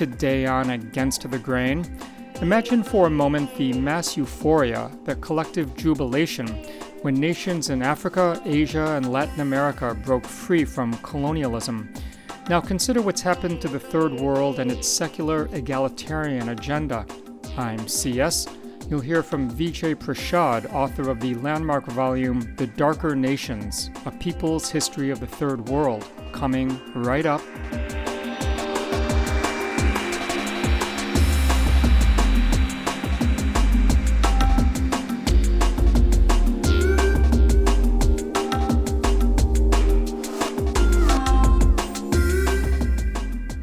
today on Against the Grain, imagine for a moment the mass euphoria, the collective jubilation, when nations in Africa, Asia, and Latin America broke free from colonialism. Now consider what's happened to the Third World and its secular egalitarian agenda. I'm CS. You'll hear from Vijay Prashad, author of the landmark volume, The Darker Nations, A People's History of the Third World, coming right up.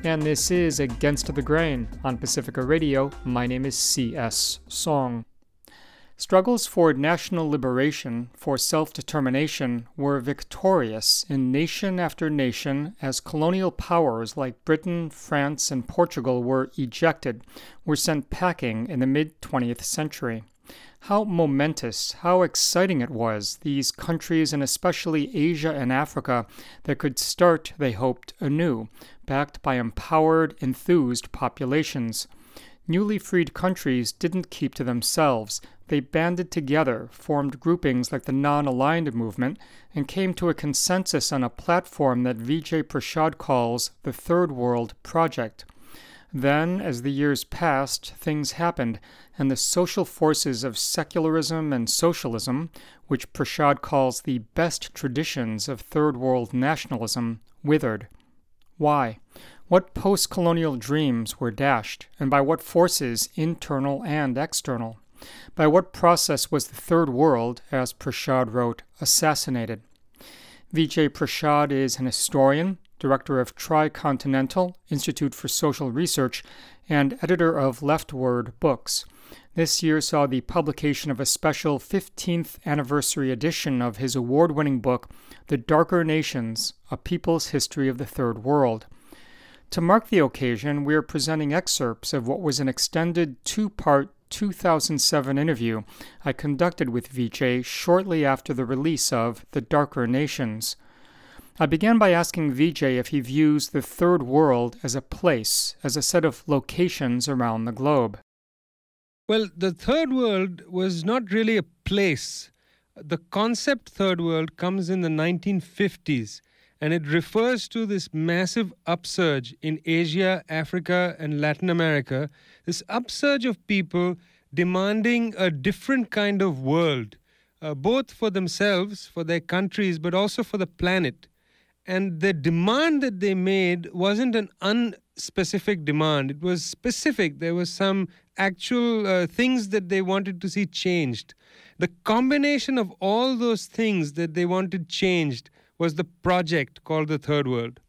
And this is Against the Grain on Pacifica Radio. My name is C.S. Song. Struggles for national liberation, for self-determination, were victorious in nation after nation as colonial powers like Britain, France, and Portugal were ejected, were sent packing in the mid-20th century. How momentous, how exciting it was, these countries, and especially Asia and Africa, that could start, they hoped, anew, backed by empowered, enthused populations. Newly freed countries didn't keep to themselves. They banded together, formed groupings like the Non-Aligned Movement, and came to a consensus on a platform that Vijay Prashad calls the Third World Project. Then, as the years passed, things happened, and the social forces of secularism and socialism, which Prashad calls the best traditions of Third World nationalism, withered. Why? What post-colonial dreams were dashed, and by what forces, internal and external? By what process was the Third World, as Prashad wrote, assassinated? Vijay Prashad is an historian, director of Tricontinental Institute for Social Research, and editor of Leftword Books. This year saw the publication of a special 15th anniversary edition of his award-winning book, The Darker Nations, A People's History of the Third World. To mark the occasion, we are presenting excerpts of what was an extended two-part 2007 interview I conducted with Vijay shortly after the release of The Darker Nations. I began by asking Vijay if he views the Third World as a place, as a set of locations around the globe. Well, the Third World was not really a place. The concept Third World comes in the 1950s, and it refers to this massive upsurge in Asia, Africa, and Latin America, this upsurge of people demanding a different kind of world, both for themselves, for their countries, but also for the planet. And the demand that they made wasn't an unspecific demand. It was specific. There was some actual things that they wanted to see changed. The combination of all those things that they wanted changed was the project called the Third World.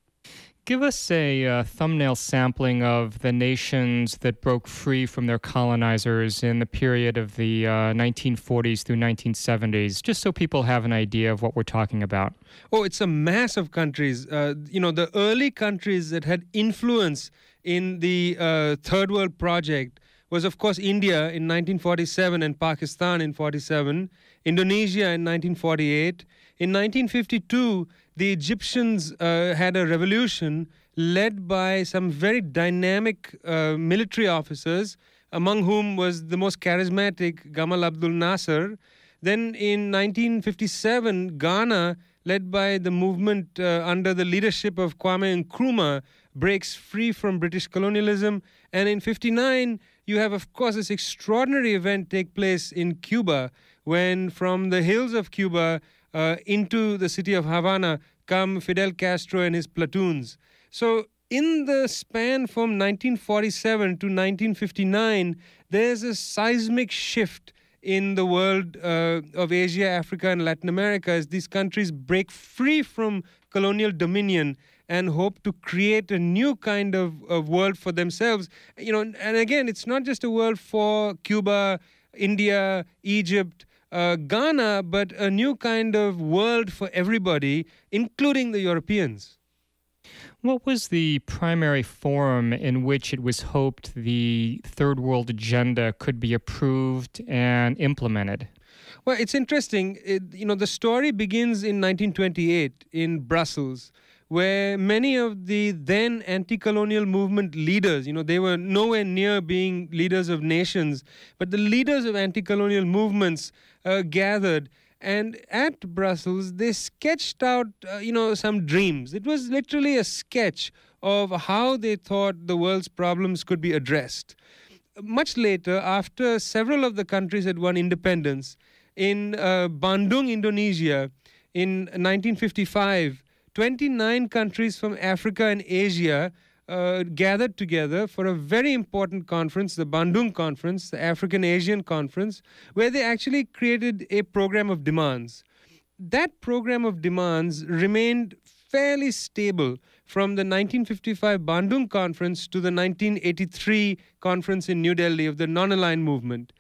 Give us a thumbnail sampling of the nations that broke free from their colonizers in the period of the 1940s through 1970s, just so people have an idea of what we're talking about. Oh, it's a mass of countries. The early countries that had influence in the Third World Project was, of course, India in 1947 and Pakistan in 1947, Indonesia in 1948. In 1952, the Egyptians had a revolution led by some very dynamic military officers, among whom was the most charismatic Gamal Abdul Nasser. Then in 1957, Ghana, led by the movement under the leadership of Kwame Nkrumah, breaks free from British colonialism. And in 1959, you have, of course, this extraordinary event take place in Cuba, when from the hills of Cuba into the city of Havana come Fidel Castro and his platoons. So in the span from 1947 to 1959, there's a seismic shift in the world of Asia, Africa, and Latin America as these countries break free from colonial dominion and hope to create a new kind of world for themselves. And again, it's not just a world for Cuba, India, Egypt, Ghana, but a new kind of world for everybody, including the Europeans. What was the primary forum in which it was hoped the Third World agenda could be approved and implemented? Well, it's interesting. The story begins in 1928 in Brussels, where many of the then anti-colonial movement leaders, you know, they were nowhere near being leaders of nations, but the leaders of anti-colonial movements gathered. And at Brussels, they sketched out, some dreams. It was literally a sketch of how they thought the world's problems could be addressed. Much later, after several of the countries had won independence, in Bandung, Indonesia, in 1955, 29 countries from Africa and Asia gathered together for a very important conference, the Bandung Conference, the African-Asian Conference, where they actually created a program of demands. That program of demands remained fairly stable from the 1955 Bandung Conference to the 1983 conference in New Delhi of the Non-Aligned Movement.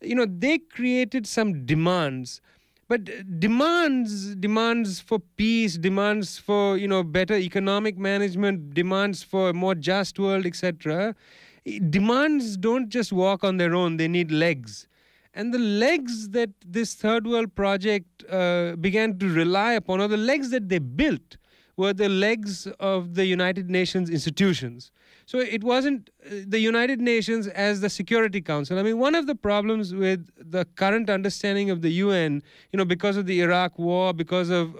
You know, they created some demands. But demands for peace, demands for, better economic management, demands for a more just world, etc. Demands don't just walk on their own. They need legs. And the legs that this Third World Project began to rely upon, or the legs that they built, were the legs of the United Nations institutions. So it wasn't the United Nations as the Security Council. I mean, one of the problems with the current understanding of the UN, because of the Iraq war, because of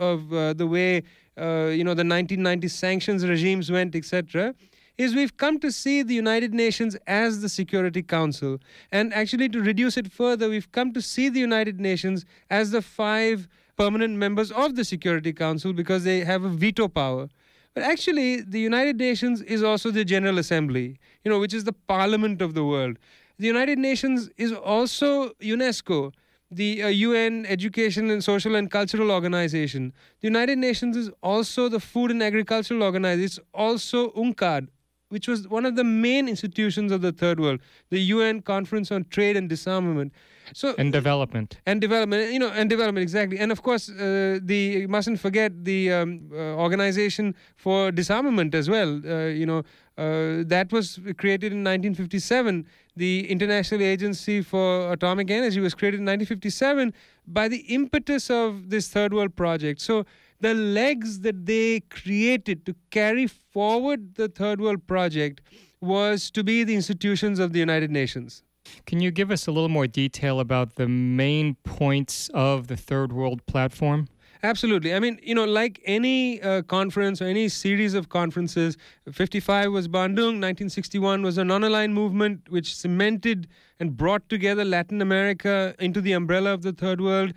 the way, the 1990 sanctions regimes went, etc., is we've come to see the United Nations as the Security Council. And actually, to reduce it further, we've come to see the United Nations as the 5 permanent members of the Security Council because they have a veto power. But actually, the United Nations is also the General Assembly, which is the parliament of the world. The United Nations is also UNESCO, the UN Education and Social and Cultural Organization. The United Nations is also the Food and Agricultural Organization. It's also UNCTAD, which was one of the main institutions of the Third World, the UN Conference on Trade and Disarmament. So, and development, exactly. And of course, you mustn't forget the Organization for Disarmament as well. That was created in 1957. The International Agency for Atomic Energy was created in 1957 by the impetus of this Third World Project. So the legs that they created to carry forward the Third World Project was to be the institutions of the United Nations. Can you give us a little more detail about the main points of the Third World Platform? Absolutely. I mean, like any conference or any series of conferences, 55 was Bandung, 1961 was a non-aligned movement which cemented and brought together Latin America into the umbrella of the Third World.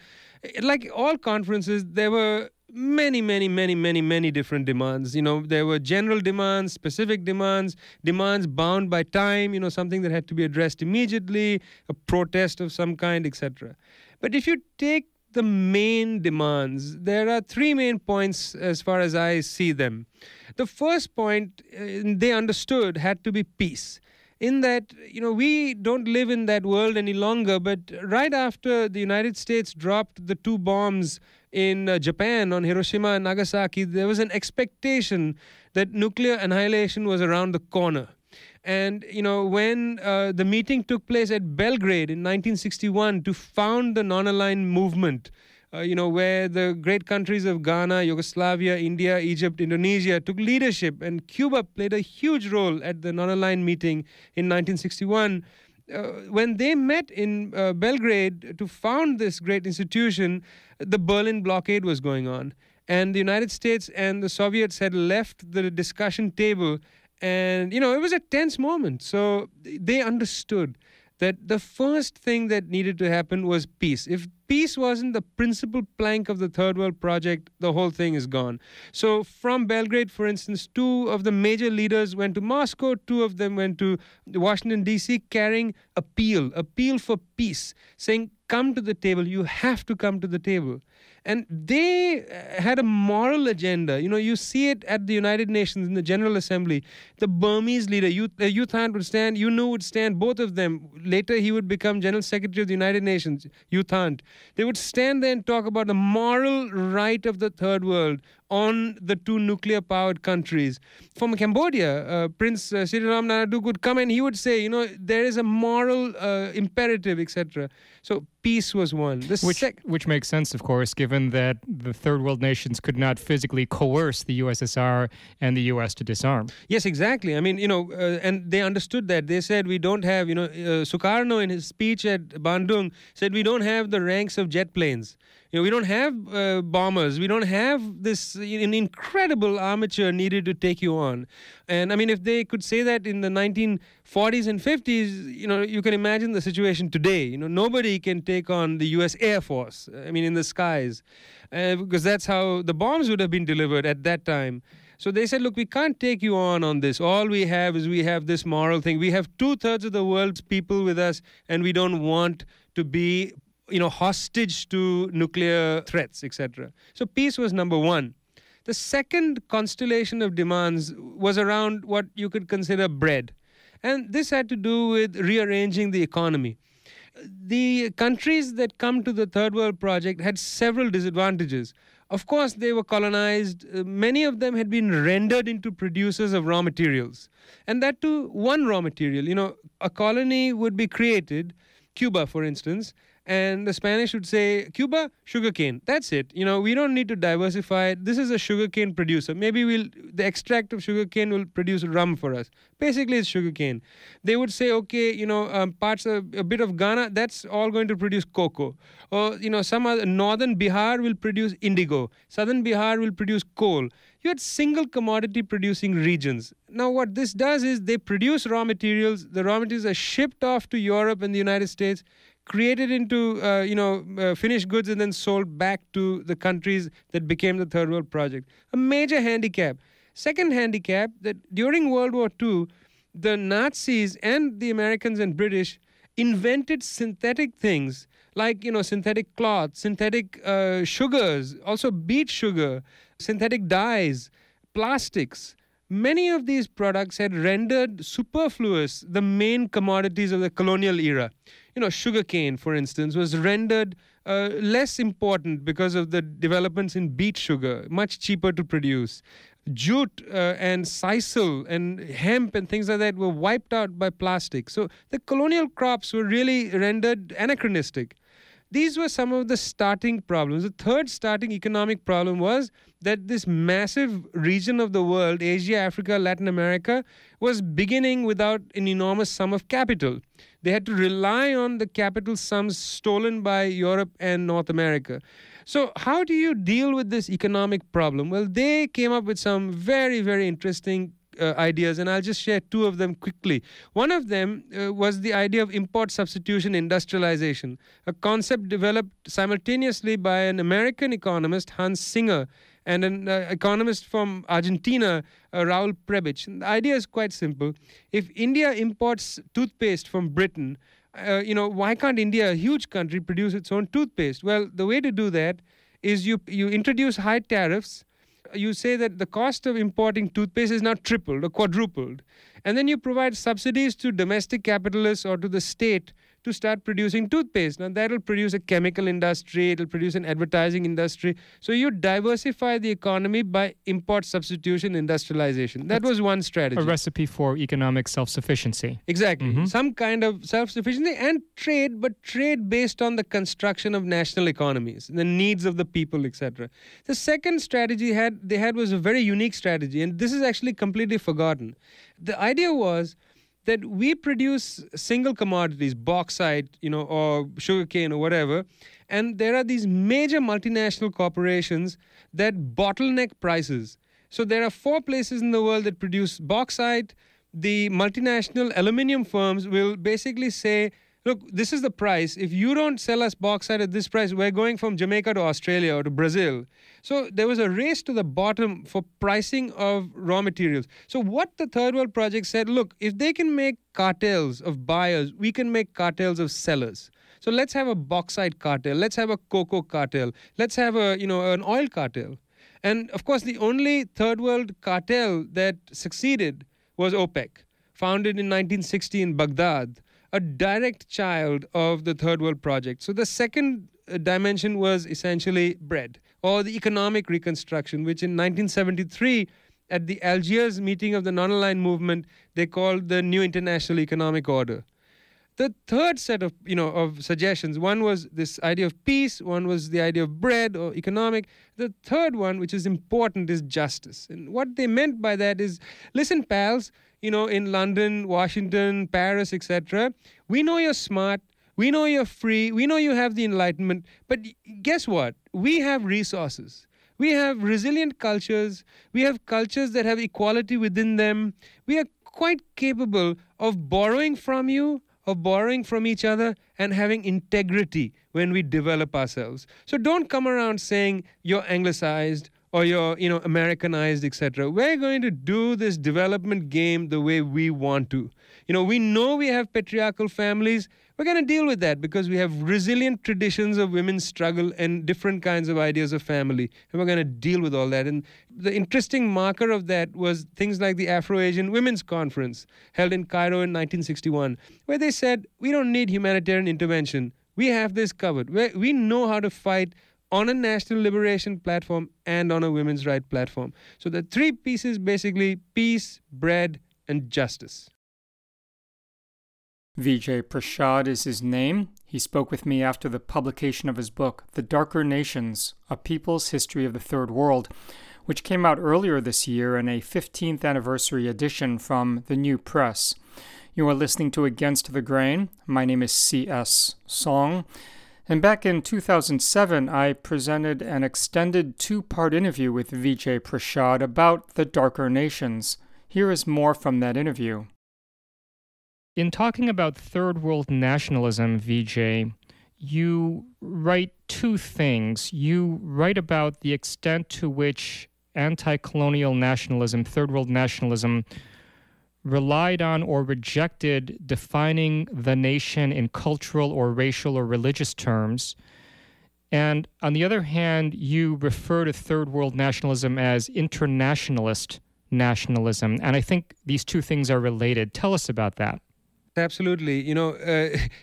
Like all conferences, there were many different demands. There were general demands, specific demands, demands bound by time, something that had to be addressed immediately, a protest of some kind, etc. But if you take the main demands, there are 3 main points as far as I see them. The first point they understood had to be peace. In that, we don't live in that world any longer, but right after the United States dropped the 2 bombs in Japan on Hiroshima and Nagasaki, there was an expectation that nuclear annihilation was around the corner. And, when the meeting took place at Belgrade in 1961 to found the non-aligned movement, where the great countries of Ghana, Yugoslavia, India, Egypt, Indonesia took leadership, and Cuba played a huge role at the non-aligned meeting in 1961. When they met in Belgrade to found this great institution, the Berlin blockade was going on. And the United States and the Soviets had left the discussion table. And, it was a tense moment. So they understood that the first thing that needed to happen was peace. If peace wasn't the principal plank of the Third World Project, the whole thing is gone. So from Belgrade, for instance, 2 of the major leaders went to Moscow, 2 of them went to Washington, D.C., carrying appeal for peace, saying, come to the table, you have to come to the table. And they had a moral agenda. You see it at the United Nations in the General Assembly. The Burmese leader, U Thant, would stand, U Nu would stand, both of them. Later, he would become General Secretary of the United Nations, U Thant. They would stand there and talk about the moral right of the Third World, on the two nuclear-powered countries. From Cambodia, Prince Siriram Nanadu would come and he would say, you know, there is a moral imperative, etc. So peace was one. Which makes sense, of course, given that the third world nations could not physically coerce the USSR and the US to disarm. Yes, exactly. I mean, you know, and they understood that. They said, we don't have, you know, Sukarno in his speech at Bandung said, we don't have the ranks of jet planes. You know, we don't have bombers. We don't have this incredible armature needed to take you on. And I mean, if they could say that in the 1940s and 50s, you know, you can imagine the situation today. You know, nobody can take on the U.S. Air Force, I mean, in the skies, because that's how the bombs would have been delivered at that time. So they said, look, we can't take you on this. All we have is we have this moral thing. We have 2/3 of the world's people with us, and we don't want to be hostage to nuclear threats, etc. So peace was number one. The second constellation of demands was around what you could consider bread. And this had to do with rearranging the economy. The countries that come to the Third World Project had several disadvantages. Of course, they were colonized. Many of them had been rendered into producers of raw materials. And that too, one raw material. You know, a colony would be created, Cuba, for instance, and the Spanish would say, Cuba, sugarcane. That's it. You know, we don't need to diversify. This is a sugarcane producer. Maybe the extract of sugarcane will produce rum for us. Basically, it's sugarcane. They would say, okay, parts of a bit of Ghana, that's all going to produce cocoa. Or, some other northern Bihar will produce indigo. Southern Bihar will produce coal. You had single commodity producing regions. Now, what this does is they produce raw materials. The raw materials are shipped off to Europe and the United States, created into, finished goods and then sold back to the countries that became the Third World Project. A major handicap. Second handicap, that during World War II, the Nazis and the Americans and British invented synthetic things like, synthetic cloth, synthetic sugars, also beet sugar, synthetic dyes, plastics. Many of these products had rendered superfluous the main commodities of the colonial era. Sugarcane, for instance, was rendered less important because of the developments in beet sugar, much cheaper to produce. Jute and sisal and hemp and things like that were wiped out by plastic. So the colonial crops were really rendered anachronistic. These were some of the starting problems. The third starting economic problem was that this massive region of the world, Asia, Africa, Latin America, was beginning without an enormous sum of capital. They had to rely on the capital sums stolen by Europe and North America. So how do you deal with this economic problem? Well, they came up with some very, very interesting ideas, and I'll just share two of them quickly. One of them was the idea of import substitution industrialization, a concept developed simultaneously by an American economist, Hans Singer, and an economist from Argentina, Raul Prebich. And the idea is quite simple. If India imports toothpaste from Britain, why can't India, a huge country, produce its own toothpaste? Well, the way to do that is you introduce high tariffs. You say that the cost of importing toothpaste is now tripled or quadrupled. And then you provide subsidies to domestic capitalists or to the state to start producing toothpaste. Now, that will produce a chemical industry. It will produce an advertising industry. So you diversify the economy by import substitution industrialization. That was one strategy. A recipe for economic self-sufficiency. Exactly. Mm-hmm. Some kind of self-sufficiency and trade, but trade based on the construction of national economies, the needs of the people, etc. The second strategy they had was a very unique strategy, and this is actually completely forgotten. The idea was that we produce single commodities, bauxite, or sugarcane or whatever, and there are these major multinational corporations that bottleneck prices. So there are four places in the world that produce bauxite. The multinational aluminium firms will basically say, look, this is the price. If you don't sell us bauxite at this price, we're going from Jamaica to Australia or to Brazil. So there was a race to the bottom for pricing of raw materials. So what the Third World Project said, look, if they can make cartels of buyers, we can make cartels of sellers. So let's have a bauxite cartel. Let's have a cocoa cartel. Let's have an oil cartel. And of course, the only Third World cartel that succeeded was OPEC, founded in 1960 in Baghdad, a direct child of the Third World Project. So the second dimension was essentially bread, or the economic reconstruction, which in 1973, at the Algiers meeting of the Non-Aligned Movement, they called the New International Economic Order. The third set of, of suggestions, one was this idea of peace, one was the idea of bread or economic. The third one, which is important, is justice. And what they meant by that is, listen, pals, in London, Washington, Paris, etc., we know you're smart, we know you're free, we know you have the Enlightenment, but guess what? We have resources. We have resilient cultures. We have cultures that have equality within them. We are quite capable of borrowing from you, of borrowing from each other, and having integrity when we develop ourselves. So don't come around saying you're Anglicized or you're, Americanized, etc. We're going to do this development game the way we want to. We know we have patriarchal families. We're going to deal with that because we have resilient traditions of women's struggle and different kinds of ideas of family. And we're going to deal with all that. And the interesting marker of that was things like the Afro-Asian Women's Conference held in Cairo in 1961, where they said, we don't need humanitarian intervention. We have this covered. We know how to fight on a national liberation platform and on a women's right platform. So the three pieces, basically, peace, bread, and justice. Vijay Prashad is his name. He spoke with me after the publication of his book, The Darker Nations, A People's History of the Third World, which came out earlier this year in a 15th anniversary edition from The New Press. You are listening to Against the Grain. My name is C.S. Song. And back in 2007, I presented an extended two-part interview with Vijay Prashad about The Darker Nations. Here is more from that interview. In talking about third world nationalism, Vijay, you write two things. You write about the extent to which anti-colonial nationalism, third world nationalism, relied on or rejected defining the nation in cultural or racial or religious terms. And on the other hand, you refer to third world nationalism as internationalist nationalism. And I think these two things are related. Tell us about that. Absolutely.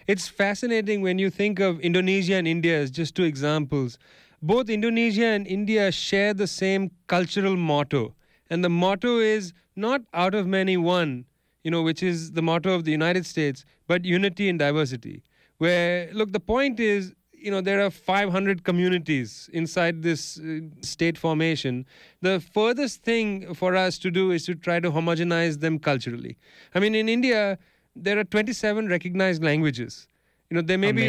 It's fascinating when you think of Indonesia and India as just two examples. Both Indonesia and India share the same cultural motto. And the motto is not out of many one, which is the motto of the United States, but unity and diversity. Where, look, the point is, there are 500 communities inside this state formation. The furthest thing for us to do is to try to homogenize them culturally. I mean, in India, there are 27 recognized languages. There may be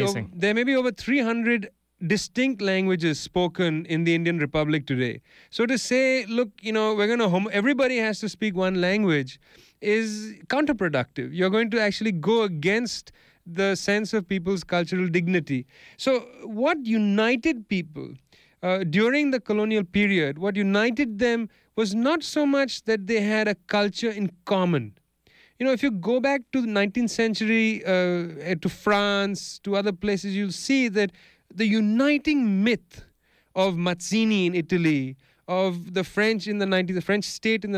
over 300 distinct languages spoken in the Indian Republic today. So to say, look, we're going to everybody has to speak one language is counterproductive. You're going to actually go against the sense of people's cultural dignity. So what united people during the colonial period, what united them was not so much that they had a culture in common. If you go back to the 19th century, to France, to other places, you'll see that the uniting myth of Mazzini in Italy, of the French state in the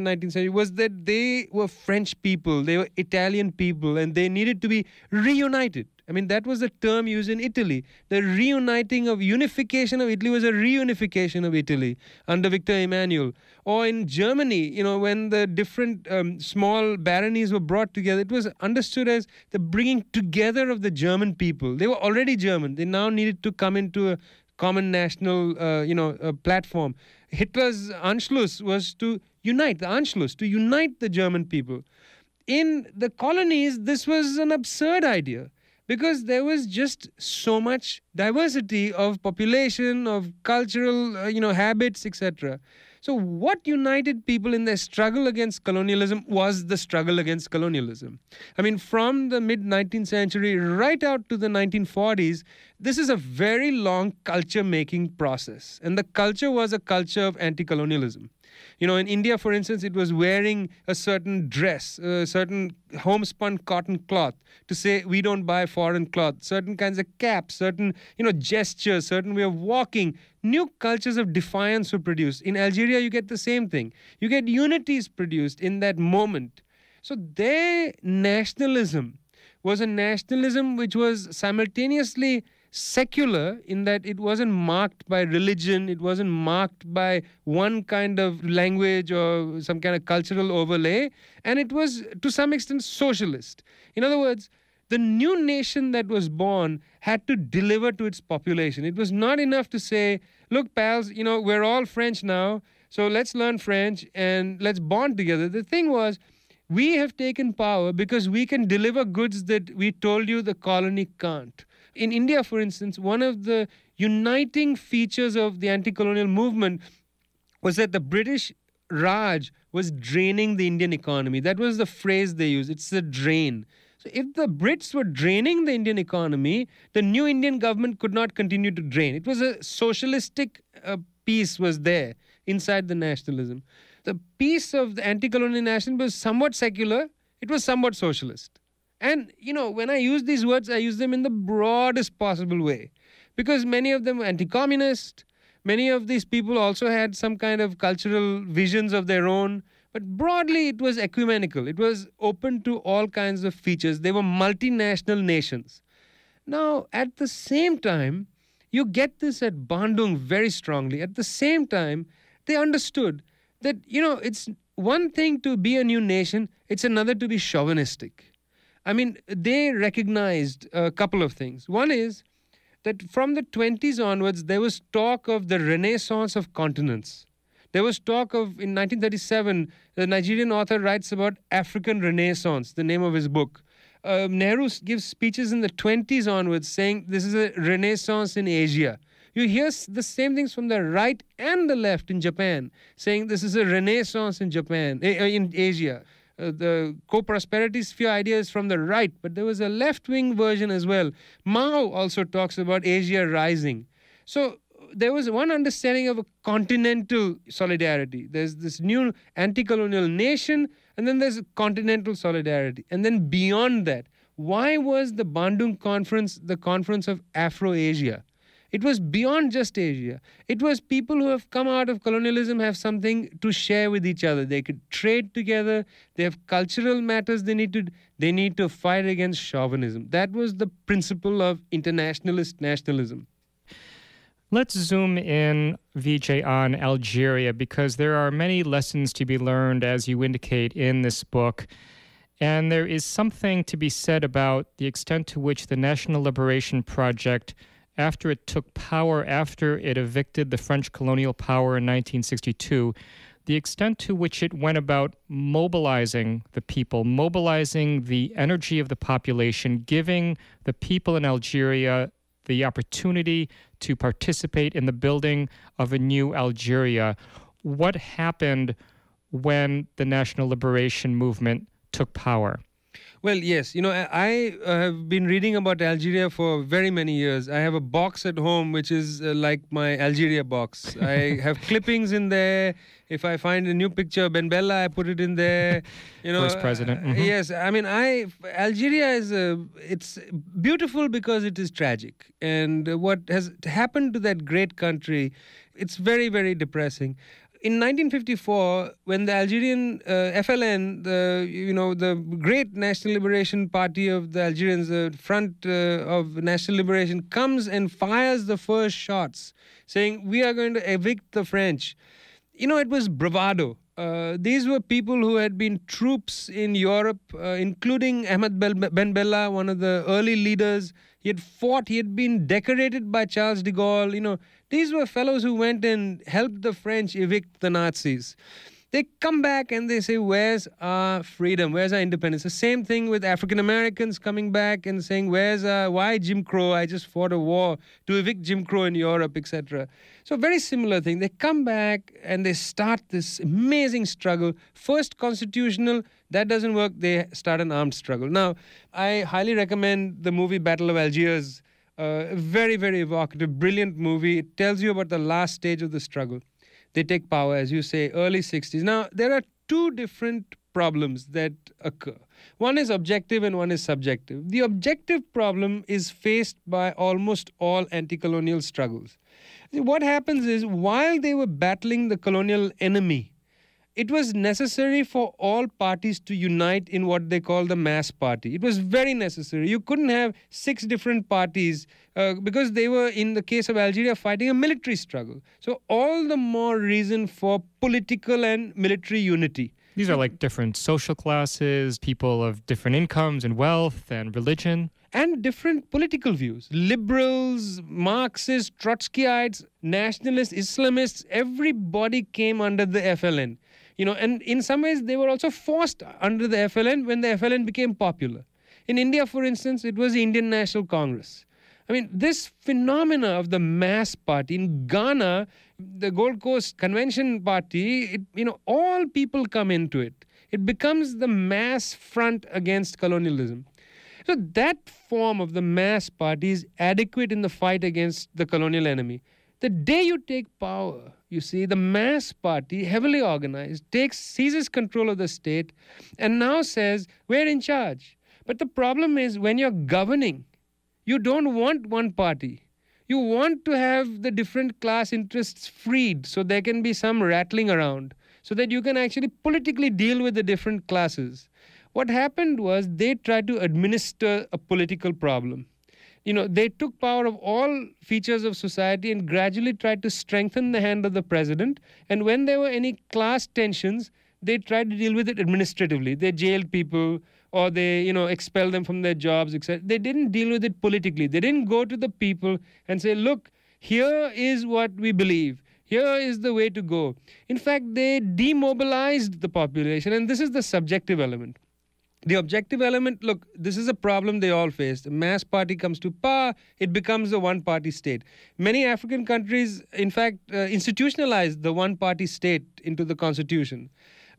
19th century, was that they were French people, they were Italian people, and they needed to be reunited. I mean, that was the term used in Italy. The unification of Italy was a reunification of Italy under Victor Emmanuel. Or in Germany, when the different small baronies were brought together, it was understood as the bringing together of the German people. They were already German. They now needed to come into a common national, platform. Hitler's Anschluss was to unite the Anschluss, to unite the German people. In the colonies, this was an absurd idea, because there was just so much diversity of population, of cultural, habits, etc. So what united people in their struggle against colonialism was the struggle against colonialism. I mean, from the mid-19th century right out to the 1940s, this is a very long culture-making process. And the culture was a culture of anti-colonialism. In India, for instance, it was wearing a certain dress, a certain homespun cotton cloth to say we don't buy foreign cloth, certain kinds of caps, certain, gestures, certain way of walking. New cultures of defiance were produced. In Algeria, you get the same thing. You get unities produced in that moment. So their nationalism was a nationalism which was simultaneously secular in that it wasn't marked by religion, it wasn't marked by one kind of language or some kind of cultural overlay, and it was, to some extent, socialist. In other words, the new nation that was born had to deliver to its population. It was not enough to say, look, pals, you know, we're all French now, so let's learn French and let's bond together. The thing was, we have taken power because we can deliver goods that we told you the colony can't. In India, for instance, one of the uniting features of the anti-colonial movement was that the British Raj was draining the Indian economy. That was the phrase they used. It's a drain. So if the Brits were draining the Indian economy, the new Indian government could not continue to drain. It was a socialistic piece was there inside the nationalism. The piece of the anti-colonial nationalism was somewhat secular. It was somewhat socialist. And, you know, when I use these words, I use them in the broadest possible way. Because many of them were anti-communist. Many of these people also had some kind of cultural visions of their own. But broadly, it was ecumenical. It was open to all kinds of features. They were multinational nations. Now, at the same time, you get this at Bandung very strongly. At the same time, they understood that, you know, it's one thing to be a new nation. It's another to be chauvinistic. I mean, they recognized a couple of things. One is that from the 20s onwards, there was talk of the renaissance of continents. There was talk of, in 1937, the Nigerian author writes about African Renaissance, the name of his book. Nehru gives speeches in the 20s onwards saying this is a renaissance in Asia. You hear the same things from the right and the left in Japan, saying this is a renaissance in Japan, in Asia. The co-prosperity sphere idea is from the right, but there was a left-wing version as well. Mao also talks about Asia rising. So there was one understanding of a continental solidarity. There's this new anti-colonial nation, and then there's a continental solidarity. And then beyond that, why was the Bandung Conference the conference of Afro-Asia? It was beyond just Asia. It was people who have come out of colonialism have something to share with each other. They could trade together. They have cultural matters they need to fight against chauvinism. That was the principle of internationalist nationalism. Let's zoom in, Vijay, on Algeria, because there are many lessons to be learned, as you indicate in this book. And there is something to be said about the extent to which the National Liberation Project, after it took power, after it evicted the French colonial power in 1962, the extent to which it went about mobilizing the people, mobilizing the energy of the population, giving the people in Algeria the opportunity to participate in the building of a new Algeria. What happened when the National Liberation Movement took power? Well, yes. You know, I have been reading about Algeria for very many years. I have a box at home, which is like my Algeria box. I have clippings in there. If I find a new picture of Ben Bella, I put it in there. You know, First president. Mm-hmm. Yes. I mean, Algeria is it's beautiful because it is tragic. And what has happened to that great country, it's very, very depressing. In 1954, when the Algerian FLN, the great National Liberation Party of the Algerians, the Front of National Liberation, comes and fires the first shots, saying, we are going to evict the French. You know, it was bravado. These were people who had been troops in Europe, including Ahmed Ben Bella, one of the early leaders. He had fought, he had been decorated by Charles de Gaulle. You know, these were fellows who went and helped the French evict the Nazis. They come back and they say, where's our freedom? Where's our independence? The same thing with African Americans coming back and saying, why Jim Crow? I just fought a war to evict Jim Crow in Europe, etc. So very similar thing. They come back and they start this amazing struggle. First constitutional, that doesn't work. They start an armed struggle. Now, I highly recommend the movie Battle of Algiers. Very, very evocative, brilliant movie. It tells you about the last stage of the struggle. They take power, as you say, early 60s. Now, there are two different problems that occur. One is objective and one is subjective. The objective problem is faced by almost all anti-colonial struggles. What happens is, while they were battling the colonial enemy, it was necessary for all parties to unite in what they call the mass party. It was very necessary. You couldn't have six different parties because they were, in the case of Algeria, fighting a military struggle. So all the more reason for political and military unity. These are like different social classes, people of different incomes and wealth and religion. And different political views. Liberals, Marxists, Trotskyites, nationalists, Islamists, everybody came under the FLN. You know, and in some ways they were also forced under the FLN when the FLN became popular. In India, for instance, it was the Indian National Congress. I mean, this phenomena of the mass party in Ghana, the Gold Coast Convention Party, all people come into it. It becomes the mass front against colonialism. So that form of the mass party is adequate in the fight against the colonial enemy. The day you take power, you see, the mass party, heavily organized, seizes control of the state and now says, we're in charge. But the problem is when you're governing, you don't want one party. You want to have the different class interests freed so there can be some rattling around so that you can actually politically deal with the different classes. What happened was they tried to administer a political problem. You know, they took power of all features of society and gradually tried to strengthen the hand of the president. And when there were any class tensions, they tried to deal with it administratively. They jailed people or they, expelled them from their jobs, etc. They didn't deal with it politically. They didn't go to the people and say, look, here is what we believe. Here is the way to go. In fact, they demobilized the population. And this is the subjective element. The objective element, look, this is a problem they all faced. The mass party comes to power, it becomes a one-party state. Many African countries, in fact, institutionalized the one-party state into the constitution.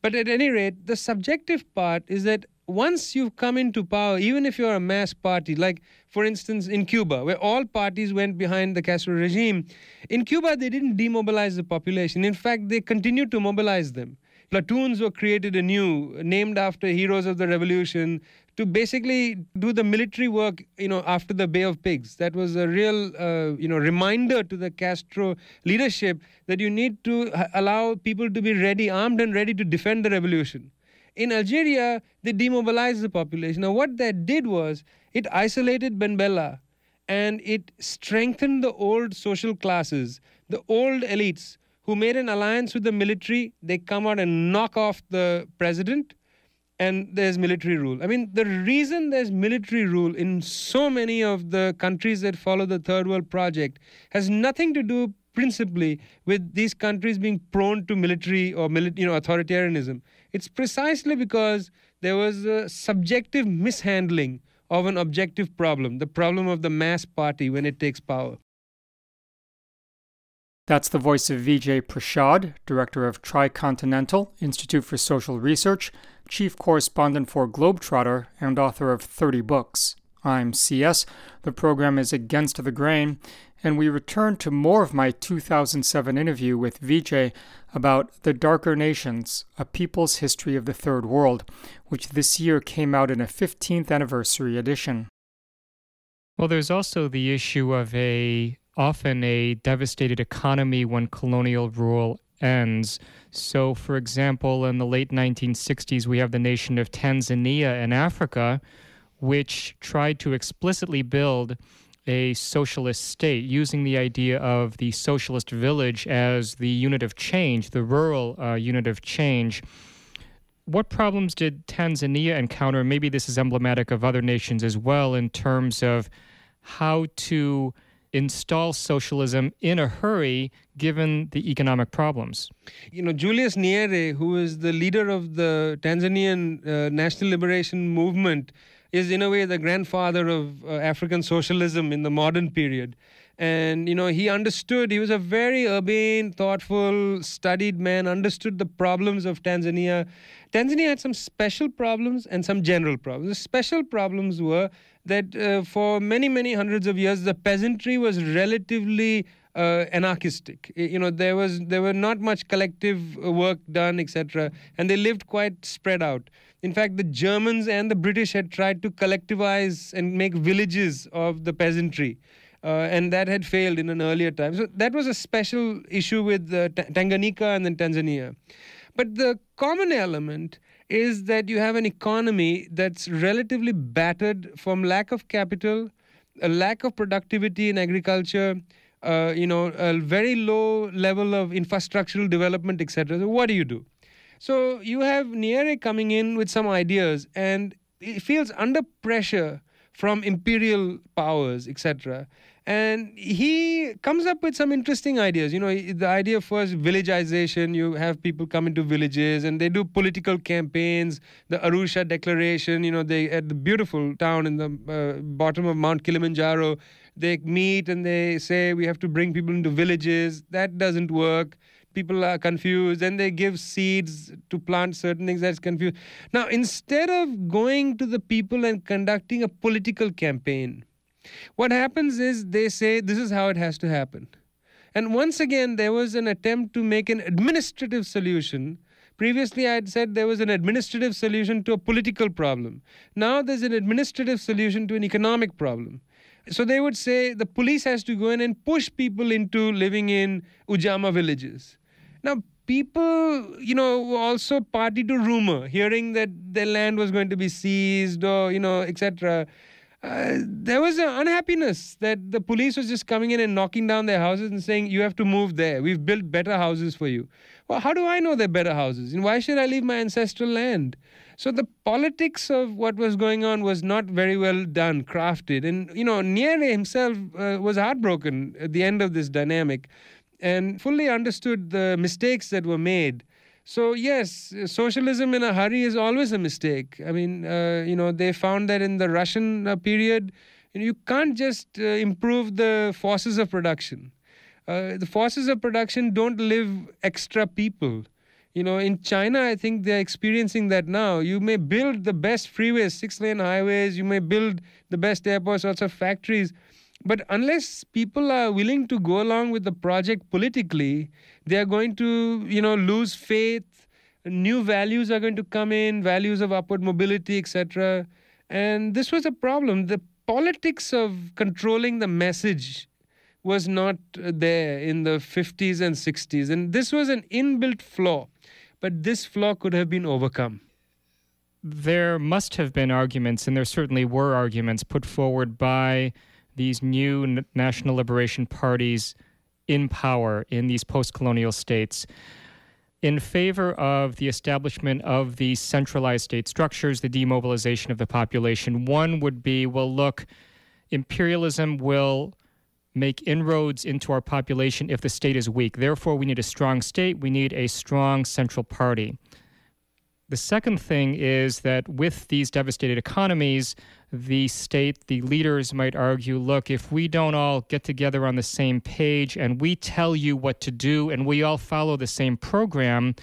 But at any rate, the subjective part is that once you've come into power, even if you're a mass party, like, for instance, in Cuba, where all parties went behind the Castro regime, in Cuba, they didn't demobilize the population. In fact, they continued to mobilize them. Platoons were created anew, named after heroes of the revolution, to basically do the military work, after the Bay of Pigs. That was a real, reminder to the Castro leadership that you need to allow people to be ready, armed and ready to defend the revolution. In Algeria, they demobilized the population. Now, what that did was it isolated Ben Bella and it strengthened the old social classes, the old elites, who made an alliance with the military. They come out and knock off the president, and there's military rule. I mean, the reason there's military rule in so many of the countries that follow the Third World Project has nothing to do principally with these countries being prone to military or authoritarianism. It's precisely because there was a subjective mishandling of an objective problem, the problem of the mass party when it takes power. That's the voice of Vijay Prashad, director of Tricontinental Institute for Social Research, chief correspondent for Globetrotter, and author of 30 books. I'm CS. The program is Against the Grain, and we return to more of my 2007 interview with Vijay about The Darker Nations, A People's History of the Third World, which this year came out in a 15th anniversary edition. Well, there's also the issue of often a devastated economy when colonial rule ends. So, for example, in the late 1960s, we have the nation of Tanzania in Africa, which tried to explicitly build a socialist state using the idea of the socialist village as the unit of change, the rural unit of change. What problems did Tanzania encounter? Maybe this is emblematic of other nations as well in terms of how to install socialism in a hurry, given the economic problems. Julius Nyerere, who is the leader of the Tanzanian National Liberation Movement, is in a way the grandfather of African socialism in the modern period. And, he understood, he was a very urbane, thoughtful, studied man, understood the problems of Tanzania. Tanzania had some special problems and some general problems. The special problems were that for many, many hundreds of years, the peasantry was relatively anarchistic. There were not much collective work done, etc. And they lived quite spread out. In fact, the Germans and the British had tried to collectivize and make villages of the peasantry. And that had failed in an earlier time. So that was a special issue with Tanganyika and then Tanzania. But the common element is that you have an economy that's relatively battered from lack of capital, a lack of productivity in agriculture, a very low level of infrastructural development, etc. So what do you do? So you have Nyerere coming in with some ideas, and he feels under pressure from imperial powers, etc. And he comes up with some interesting ideas. You know, the idea of first villagization, you have people come into villages and they do political campaigns, the Arusha Declaration, you know, they at the beautiful town in the bottom of Mount Kilimanjaro, they meet and they say, we have to bring people into villages. That doesn't work. People are confused. Then they give seeds to plant certain things. That's confused. Now, instead of going to the people and conducting a political campaign, what happens is they say, this is how it has to happen. And once again, there was an attempt to make an administrative solution. Previously, I had said there was an administrative solution to a political problem. Now there's an administrative solution to an economic problem. So they would say the police has to go in and push people into living in Ujamaa villages. Now, people, you know, were also party to rumor, hearing that their land was going to be seized or, you know, etc. There was an unhappiness that the police was just coming in and knocking down their houses and saying, you have to move there. We've built better houses for you. Well, how do I know they're better houses? And why should I leave my ancestral land? So the politics of what was going on was not very well done, crafted. And, you know, Nyerere himself was heartbroken at the end of this dynamic and fully understood the mistakes that were made. So, yes, socialism in a hurry is always a mistake. I mean, they found that in the Russian period, you can't just improve the forces of production. The forces of production don't live extra people. You know, in China, I think they're experiencing that now. You may build the best freeways, 6-lane highways, you may build the best airports, lots of factories. But unless people are willing to go along with the project politically, they are going to, you know, lose faith. New values are going to come in, values of upward mobility, etc. And this was a problem. The politics of controlling the message was not there in the 50s and 60s. And this was an inbuilt flaw. But this flaw could have been overcome. There must have been arguments, and there certainly were arguments put forward by these new national liberation parties in power in these post-colonial states in favor of the establishment of these centralized state structures, the demobilization of the population. One would be, well, look, imperialism will make inroads into our population if the state is weak. Therefore, we need a strong state. We need a strong central party. The second thing is that with these devastated economies, the state, the leaders might argue, look, if we don't all get together on the same page and we tell you what to do and we all follow the same program,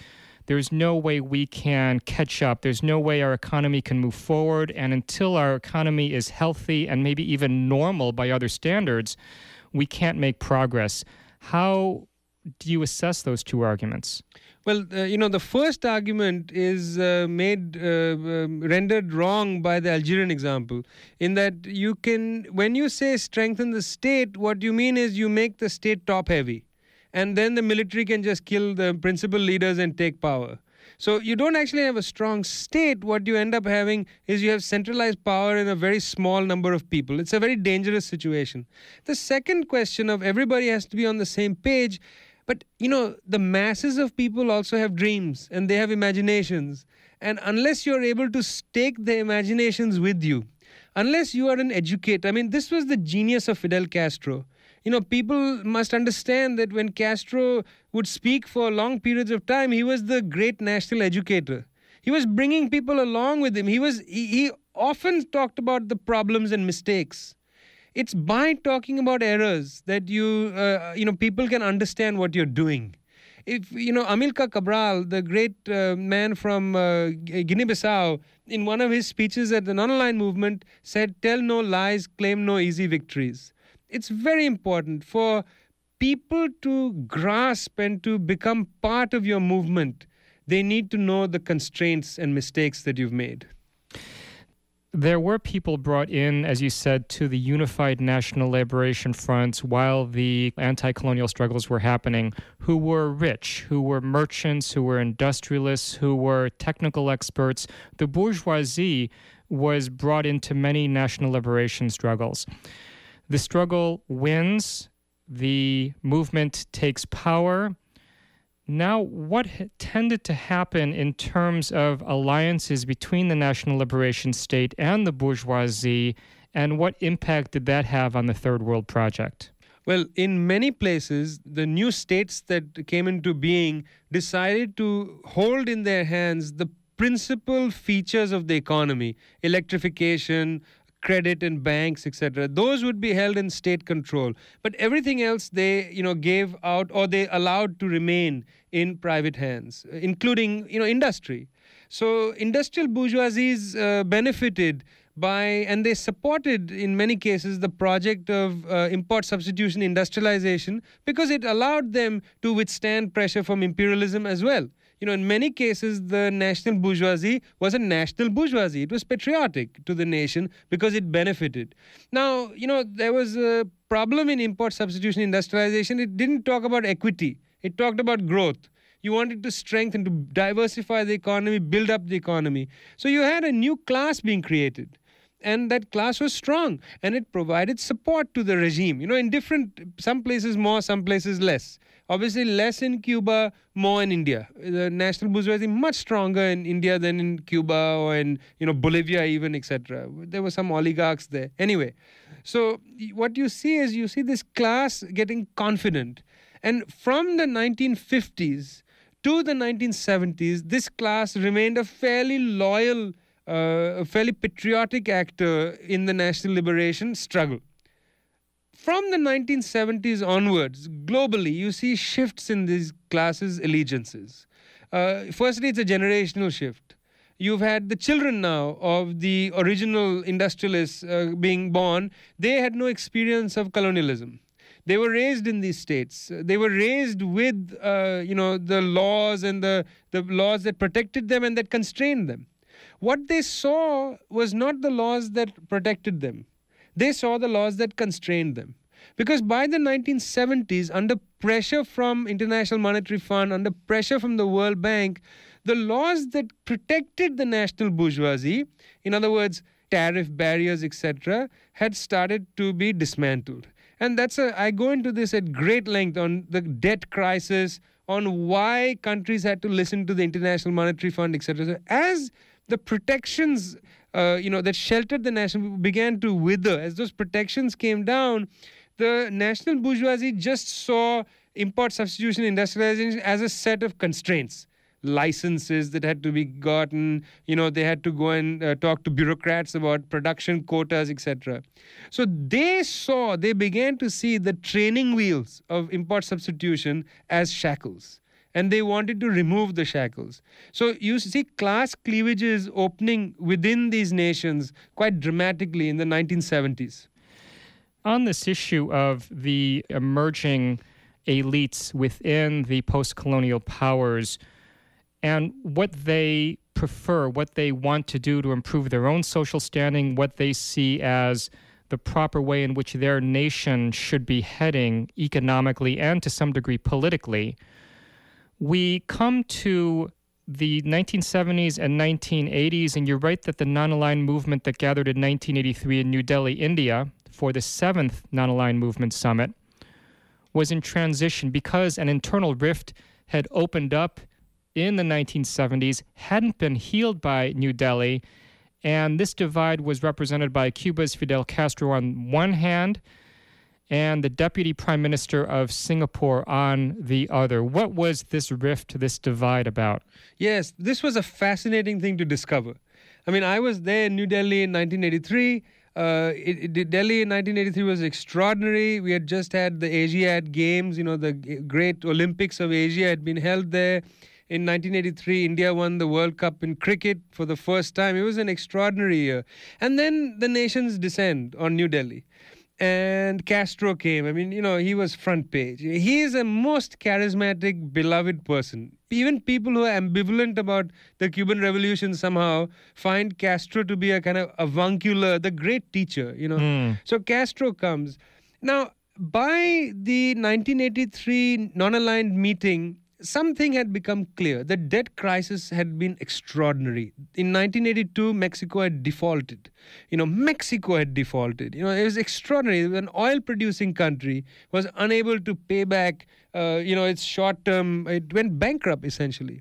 there's no way we can catch up. There's no way our economy can move forward. And until our economy is healthy and maybe even normal by other standards, we can't make progress. How do you assess those two arguments? Well, the first argument is rendered wrong by the Algerian example, in that you can, when you say strengthen the state, what you mean is you make the state top-heavy, and then the military can just kill the principal leaders and take power. So you don't actually have a strong state. What you end up having is you have centralized power in a very small number of people. It's a very dangerous situation. The second question of everybody has to be on the same page. But, you know, the masses of people also have dreams and they have imaginations. And unless you're able to stake their imaginations with you, unless you are an educator, I mean, this was the genius of Fidel Castro. You know, people must understand that when Castro would speak for long periods of time, he was the great national educator. He was bringing people along with him. He often talked about the problems and mistakes. It's by talking about errors that you, people can understand what you're doing. If, you know, Amilcar Cabral, the great man from Guinea-Bissau, in one of his speeches at the Non-Aligned Movement, said, "Tell no lies, claim no easy victories." It's very important for people to grasp and to become part of your movement. They need to know the constraints and mistakes that you've made. there were people brought in, as you said, to the Unified National Liberation Front while the anti-colonial struggles were happening, who were rich, who were merchants, who were industrialists, who were technical experts. The bourgeoisie was brought into many national liberation struggles. The struggle wins. The movement takes power. Now, what tended to happen in terms of alliances between the National Liberation State and the bourgeoisie, and what impact did that have on the Third World Project? Well, in many places, the new states that came into being decided to hold in their hands the principal features of the economy, electrification, credit and banks, etc. Those would be held in state control. But everything else they, gave out or they allowed to remain in private hands, including, industry. So industrial bourgeoisies benefited by, and they supported in many cases, the project of import substitution industrialization because it allowed them to withstand pressure from imperialism as well. In many cases, the national bourgeoisie was a national bourgeoisie. It was patriotic to the nation because it benefited. Now, there was a problem in import substitution industrialization. It didn't talk about equity. It talked about growth. You wanted to strengthen, to diversify the economy, build up the economy. So you had a new class being created. And that class was strong, and it provided support to the regime. In different, some places more, some places less. Obviously, less in Cuba, more in India. The national bourgeoisie much stronger in India than in Cuba or in, Bolivia even, etc. There were some oligarchs there. Anyway, so what you see is you see this class getting confident. And from the 1950s to the 1970s, this class remained a fairly loyal, a fairly patriotic actor in the national liberation struggle. From the 1970s onwards, globally, you see shifts in these classes' allegiances. Firstly, it's a generational shift. You've had the children now of the original industrialists being born. They had no experience of colonialism. They were raised in these states. They were raised with, the laws and the laws that protected them and that constrained them. What they saw was not the laws that protected them. They saw the laws that constrained them. Because by the 1970s, under pressure from International Monetary Fund, under pressure from the World Bank, the laws that protected the national bourgeoisie, in other words, tariff barriers, etc., had started to be dismantled. And I go into this at great length on the debt crisis, on why countries had to listen to the International Monetary Fund, etc. So as the protections that sheltered the nation began to wither. As those protections came down, the national bourgeoisie just saw import substitution industrialization as a set of constraints. Licenses that had to be gotten, they had to go and talk to bureaucrats about production quotas, etc. So they began to see the training wheels of import substitution as shackles. And they wanted to remove the shackles. So you see class cleavages opening within these nations quite dramatically in the 1970s. On this issue of the emerging elites within the post-colonial powers and what they prefer, what they want to do to improve their own social standing, what they see as the proper way in which their nation should be heading economically and to some degree politically, we come to the 1970s and 1980s, and you're right that the Non-Aligned Movement that gathered in 1983 in New Delhi, India, for the 7th Non-Aligned Movement Summit was in transition because an internal rift had opened up in the 1970s, hadn't been healed by New Delhi, and this divide was represented by Cuba's Fidel Castro on one hand, and the Deputy Prime Minister of Singapore on the other. What was this rift, this divide about? Yes, this was a fascinating thing to discover. I mean, I was there in New Delhi in 1983. Delhi in 1983 was extraordinary. We had just had the Asiad Games, the great Olympics of Asia had been held there. In 1983, India won the World Cup in cricket for the first time. It was an extraordinary year. And then the nations descend on New Delhi. And Castro came. I mean, he was front page. He is a most charismatic, beloved person. even people who are ambivalent about the Cuban Revolution somehow find Castro to be a kind of avuncular, the great teacher, you know. So Castro comes. Now, by the 1983 non-aligned meeting, something had become clear. The debt crisis had been extraordinary. In 1982, Mexico had defaulted. It was extraordinary. An oil-producing country was unable to pay back, its short-term... It went bankrupt, essentially.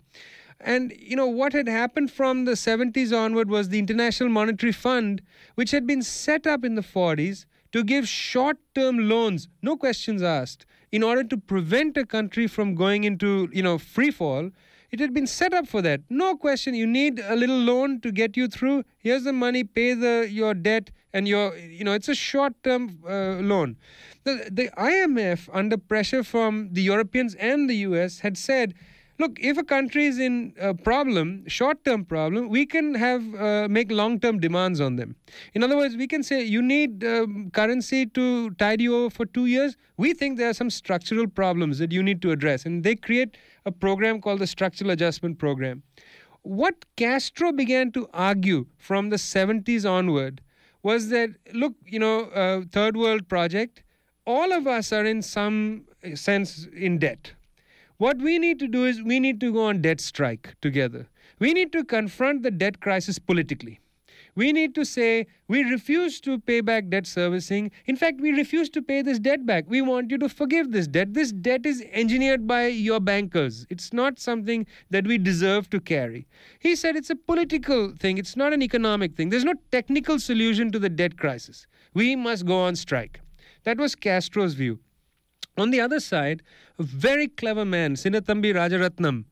And, what had happened from the 70s onward was the International Monetary Fund, which had been set up in the 40s to give short-term loans, no questions asked, in order to prevent a country from going into, free fall. It had been set up for that. No question. You need a little loan to get you through. Here's the money, pay your debt, and it's a short-term loan. The IMF, under pressure from the Europeans and the US, had said, look, if a country is in a problem, short-term problem, we can make long-term demands on them. In other words, we can say, you need currency to tide you over for 2 years. We think there are some structural problems that you need to address. And they create a program called the Structural Adjustment Program. What Castro began to argue from the 70s onward was that, look, Third World Project, all of us are in some sense in debt. What we need to do is we need to go on debt strike together. We need to confront the debt crisis politically. We need to say, we refuse to pay back debt servicing. In fact, we refuse to pay this debt back. We want you to forgive this debt. This debt is engineered by your bankers. It's not something that we deserve to carry. He said it's a political thing. It's not an economic thing. There's no technical solution to the debt crisis. We must go on strike. That was Castro's view. On the other side, a very clever man, Sinatambi Rajaratnam,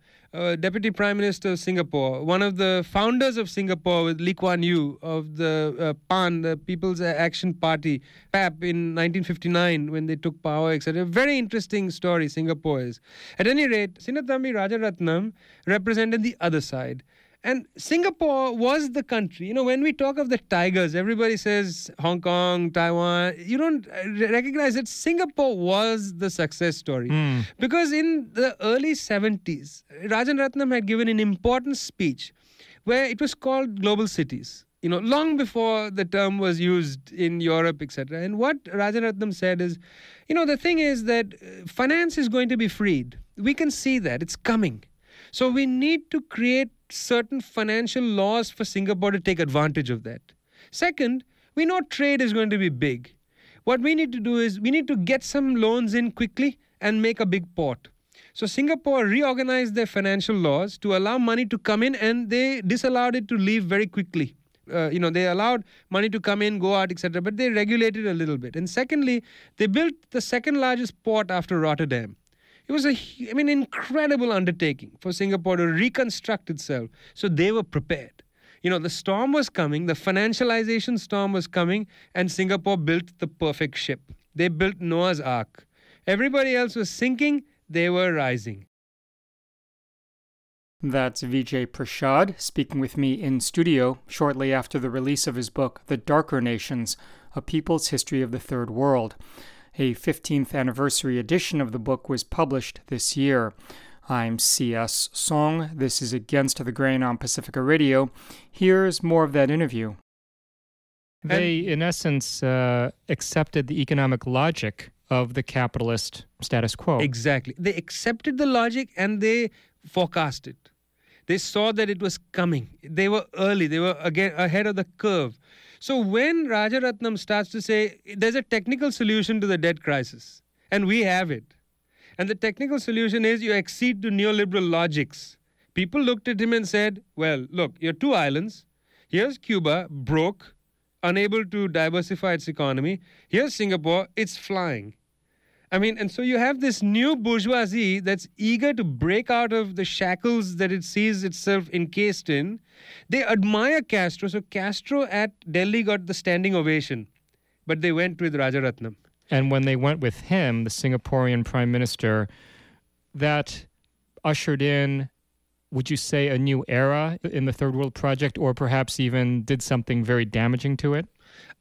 Deputy Prime Minister of Singapore, one of the founders of Singapore with Lee Kuan Yew of the PAN, the People's Action Party, PAP, in 1959 when they took power, etc. Very interesting story, Singapore is. At any rate, Sinatambi Rajaratnam represented the other side. And Singapore was the country. When we talk of the tigers, everybody says Hong Kong, Taiwan. You don't recognize that Singapore was the success story. Because in the early 70s, Rajaratnam had given an important speech where it was called Global Cities, long before the term was used in Europe, etc. And what Rajaratnam said is, the thing is that finance is going to be freed. We can see that. It's coming. So we need to create certain financial laws for Singapore to take advantage of that. Second, we know trade is going to be big. What we need to do is we need to get some loans in quickly and make a big port. So Singapore reorganized their financial laws to allow money to come in, and they disallowed it to leave very quickly. They allowed money to come in, go out, etc., but they regulated a little bit. And secondly, they built the second largest port after Rotterdam. It was incredible undertaking for Singapore to reconstruct itself. So they were prepared. The storm was coming, the financialization storm was coming, and Singapore built the perfect ship. They built Noah's Ark. Everybody else was sinking, they were rising. That's Vijay Prashad speaking with me in studio shortly after the release of his book, The Darker Nations, A People's History of the Third World. A 15th anniversary edition of the book was published this year. I'm C.S. Song. This is Against the Grain on Pacifica Radio. Here's more of that interview. They, in essence, accepted the economic logic of the capitalist status quo. Exactly. They accepted the logic and they forecast it. They saw that it was coming. They were early. They were again ahead of the curve. So when Rajaratnam starts to say, there's a technical solution to the debt crisis, and we have it. And the technical solution is you accede to neoliberal logics. People looked at him and said, well, look, you're two islands. Here's Cuba, broke, unable to diversify its economy. Here's Singapore, it's flying. And so you have this new bourgeoisie that's eager to break out of the shackles that it sees itself encased in. They admire Castro. So Castro at Delhi got the standing ovation, but they went with Rajaratnam. And when they went with him, the Singaporean prime minister, that ushered in, would you say, a new era in the Third World Project, or perhaps even did something very damaging to it?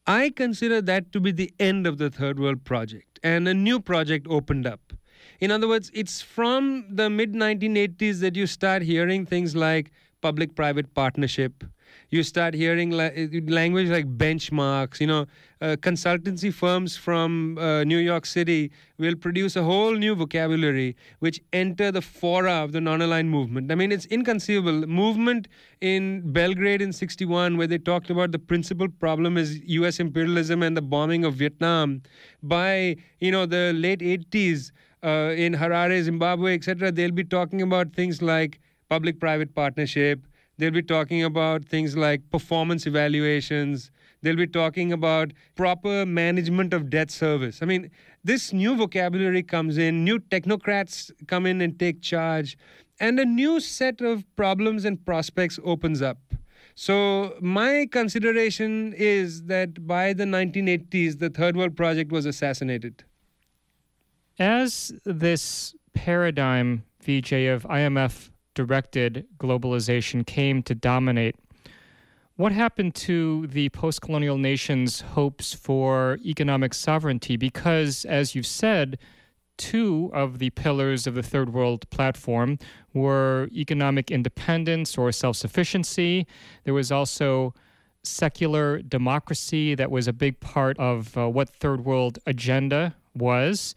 I consider that to be the end of the Third World Project, and a new project opened up. In other words, it's from the mid-1980s that you start hearing things like public-private partnership. You start hearing language like benchmarks. You know, consultancy firms from New York City will produce a whole new vocabulary which enter the fora of the non-aligned movement. I mean, it's inconceivable. Movement in Belgrade in 61, where they talked about the principal problem is U.S. imperialism and the bombing of Vietnam. By, you know, the late 80s in Harare, Zimbabwe, etc., they'll be talking about things like public-private partnership. They'll be talking about things like performance evaluations. They'll be talking about proper management of debt service. I mean, this new vocabulary comes in, new technocrats come in and take charge, and a new set of problems and prospects opens up. So my consideration is that by the 1980s, the Third World Project was assassinated. As this paradigm, Vijay, of IMF-directed globalization came to dominate, what happened to the post-colonial nations' hopes for economic sovereignty? Because, as you've said, two of the pillars of the Third World platform were economic independence or self-sufficiency. There was also secular democracy that was a big part of what Third World agenda was.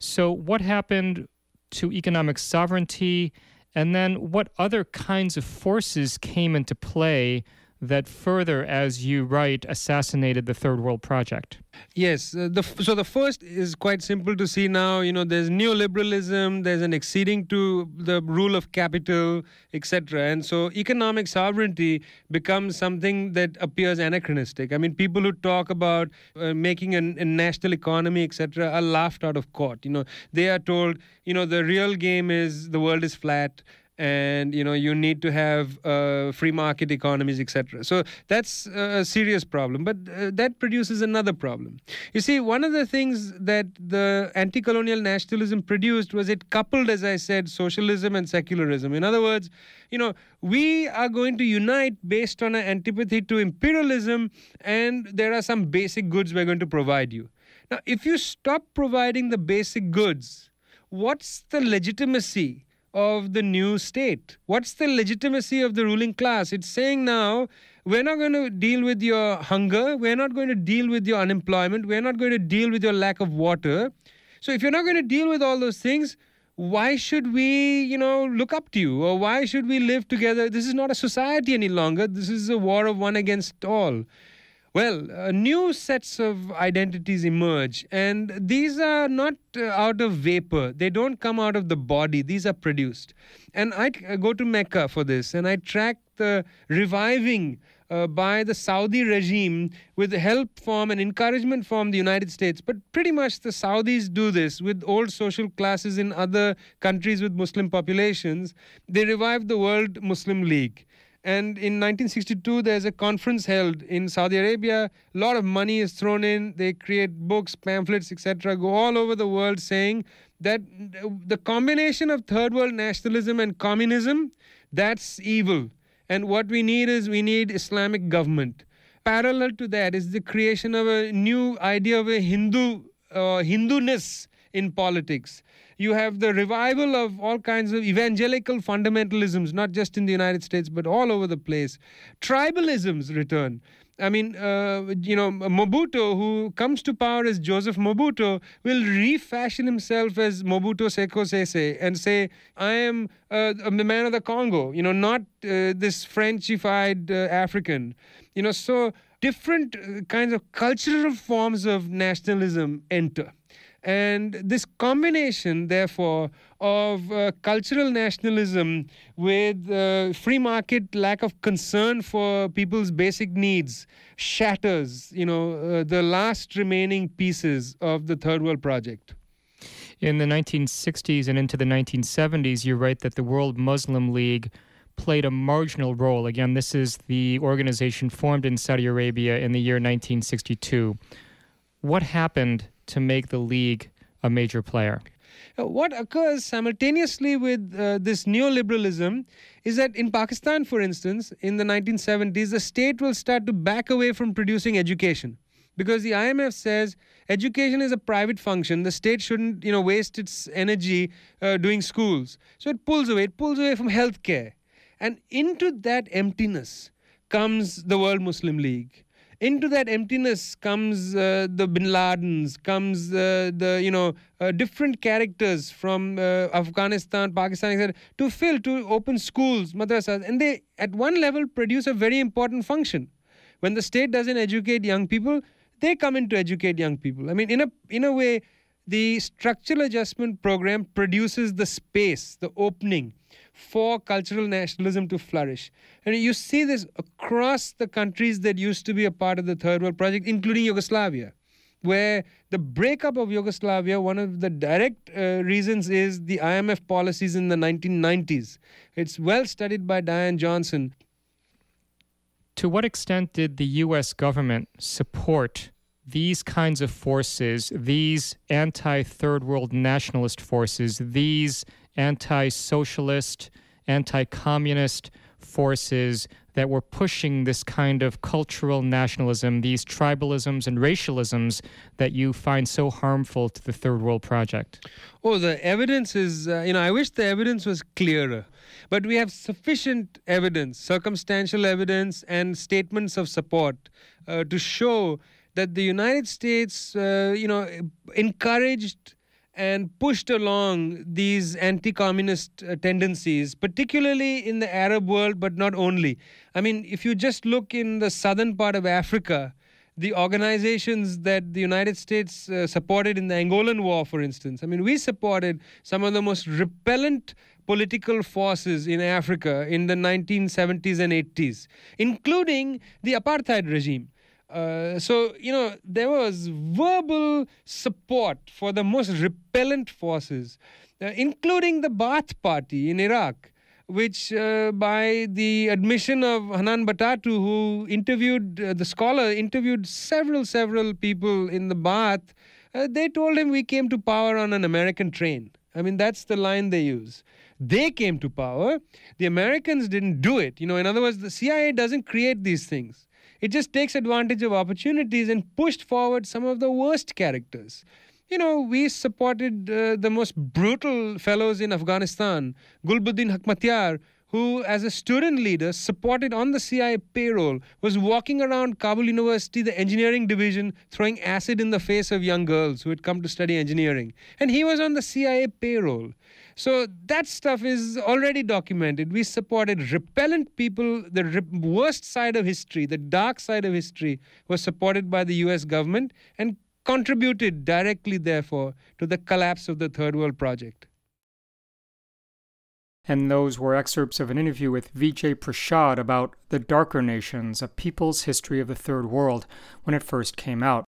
So what happened to economic sovereignty? And then what other kinds of forces came into play that further, as you write, assassinated the Third World Project? Yes. So the first is quite simple to see now. You know, there's neoliberalism, there's an acceding to the rule of capital, etc. And so economic sovereignty becomes something that appears anachronistic. I mean, people who talk about making a national economy, etc., are laughed out of court. You know, they are told, you know, the real game is the world is flat, and, you know, you need to have free market economies, etc. So that's a serious problem. But that produces another problem. You see, one of the things that the anti-colonial nationalism produced was it coupled, as I said, socialism and secularism. In other words, you know, we are going to unite based on an antipathy to imperialism, and there are some basic goods we're going to provide you. Now, if you stop providing the basic goods, what's the legitimacy of the new state? What's the legitimacy of the ruling class? It's saying now, we're not going to deal with your hunger. We're not going to deal with your unemployment. We're not going to deal with your lack of water. So if you're not going to deal with all those things, why should we, you know, look up to you? Or why should we live together? This is not a society any longer. This is a war of one against all. Well, new sets of identities emerge, and these are not out of vapor. They don't come out of the body. These are produced. And I go to Mecca for this, and I track the reviving by the Saudi regime with help from and encouragement from the United States. But pretty much the Saudis do this with old social classes in other countries with Muslim populations. They revive the World Muslim League. And in 1962, there's a conference held in Saudi Arabia. A lot of money is thrown in. They create books, pamphlets, etc., go all over the world saying that the combination of third world nationalism and communism, that's evil. And what we need is we need Islamic government. Parallel to that is the creation of a new idea of a Hindu-ness in politics. You have the revival of all kinds of evangelical fundamentalisms, not just in the United States, but all over the place. Tribalisms return. I mean, you know, Mobutu, who comes to power as Joseph Mobutu, will refashion himself as Mobutu Seko Sese and say, I am the man of the Congo, you know, not this Frenchified African. You know, so different kinds of cultural forms of nationalism enter. And this combination, therefore, of cultural nationalism with free market lack of concern for people's basic needs shatters, you know, the last remaining pieces of the Third World Project. In the 1960s and into the 1970s, you write that the World Muslim League played a marginal role. Again, this is the organization formed in Saudi Arabia in the year 1962. What happened to make the League a major player? What occurs simultaneously with this neoliberalism is that in Pakistan, for instance, in the 1970s, the state will start to back away from producing education. because the IMF says education is a private function. The state shouldn't, waste its energy doing schools. So it pulls away from healthcare. And into that emptiness comes the World Muslim League. Into that emptiness comes the Bin Ladens, comes different characters from Afghanistan, Pakistan, etc., to open schools, madrasas. And they, at one level, produce a very important function. When the state doesn't educate young people, they come in to educate young people. I mean, in a way, the structural adjustment program produces the space, the opening for cultural nationalism to flourish. And you see this across the countries that used to be a part of the Third World Project, including Yugoslavia, where the breakup of Yugoslavia, one of the direct reasons is the IMF policies in the 1990s. It's well studied by Diane Johnson. To what extent did the U.S. government support these kinds of forces, these anti-third world nationalist forces, these anti-socialist, anti-communist forces that were pushing this kind of cultural nationalism, these tribalisms and racialisms that you find so harmful to the Third World Project? Oh, the evidence is, I wish the evidence was clearer. But we have sufficient evidence, circumstantial evidence and statements of support to show that the United States, encouraged and pushed along these anti-communist tendencies, particularly in the Arab world, but not only. I mean, if you just look in the southern part of Africa, the organizations that the United States supported in the Angolan war, for instance. I mean, we supported some of the most repellent political forces in Africa in the 1970s and 80s, including the apartheid regime. So there was verbal support for the most repellent forces, including the Ba'ath Party in Iraq, which by the admission of Hanan Batatu, who interviewed several people in the Ba'ath, they told him, we came to power on an American train. I mean, that's the line they use. They came to power. The Americans didn't do it. In other words, the CIA doesn't create these things. It just takes advantage of opportunities and pushed forward some of the worst characters. We supported the most brutal fellows in Afghanistan, Gulbuddin Hekmatyar, who as a student leader supported on the CIA payroll, was walking around Kabul University, the engineering division, throwing acid in the face of young girls who had come to study engineering. And he was on the CIA payroll. So that stuff is already documented. We supported repellent people. The worst side of history, the dark side of history, was supported by the U.S. government and contributed directly, therefore, to the collapse of the Third World Project. And those were excerpts of an interview with Vijay Prashad about The Darker Nations, A People's History of the Third World, when it first came out.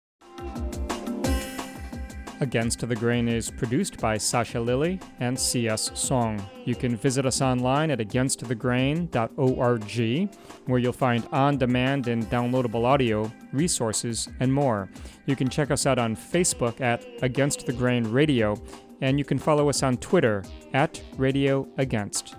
Against the Grain is produced by Sasha Lilly and C.S. Song. You can visit us online at againstthegrain.org, where you'll find on-demand and downloadable audio, resources, and more. You can check us out on Facebook at Against the Grain Radio, and you can follow us on Twitter at Radio Against.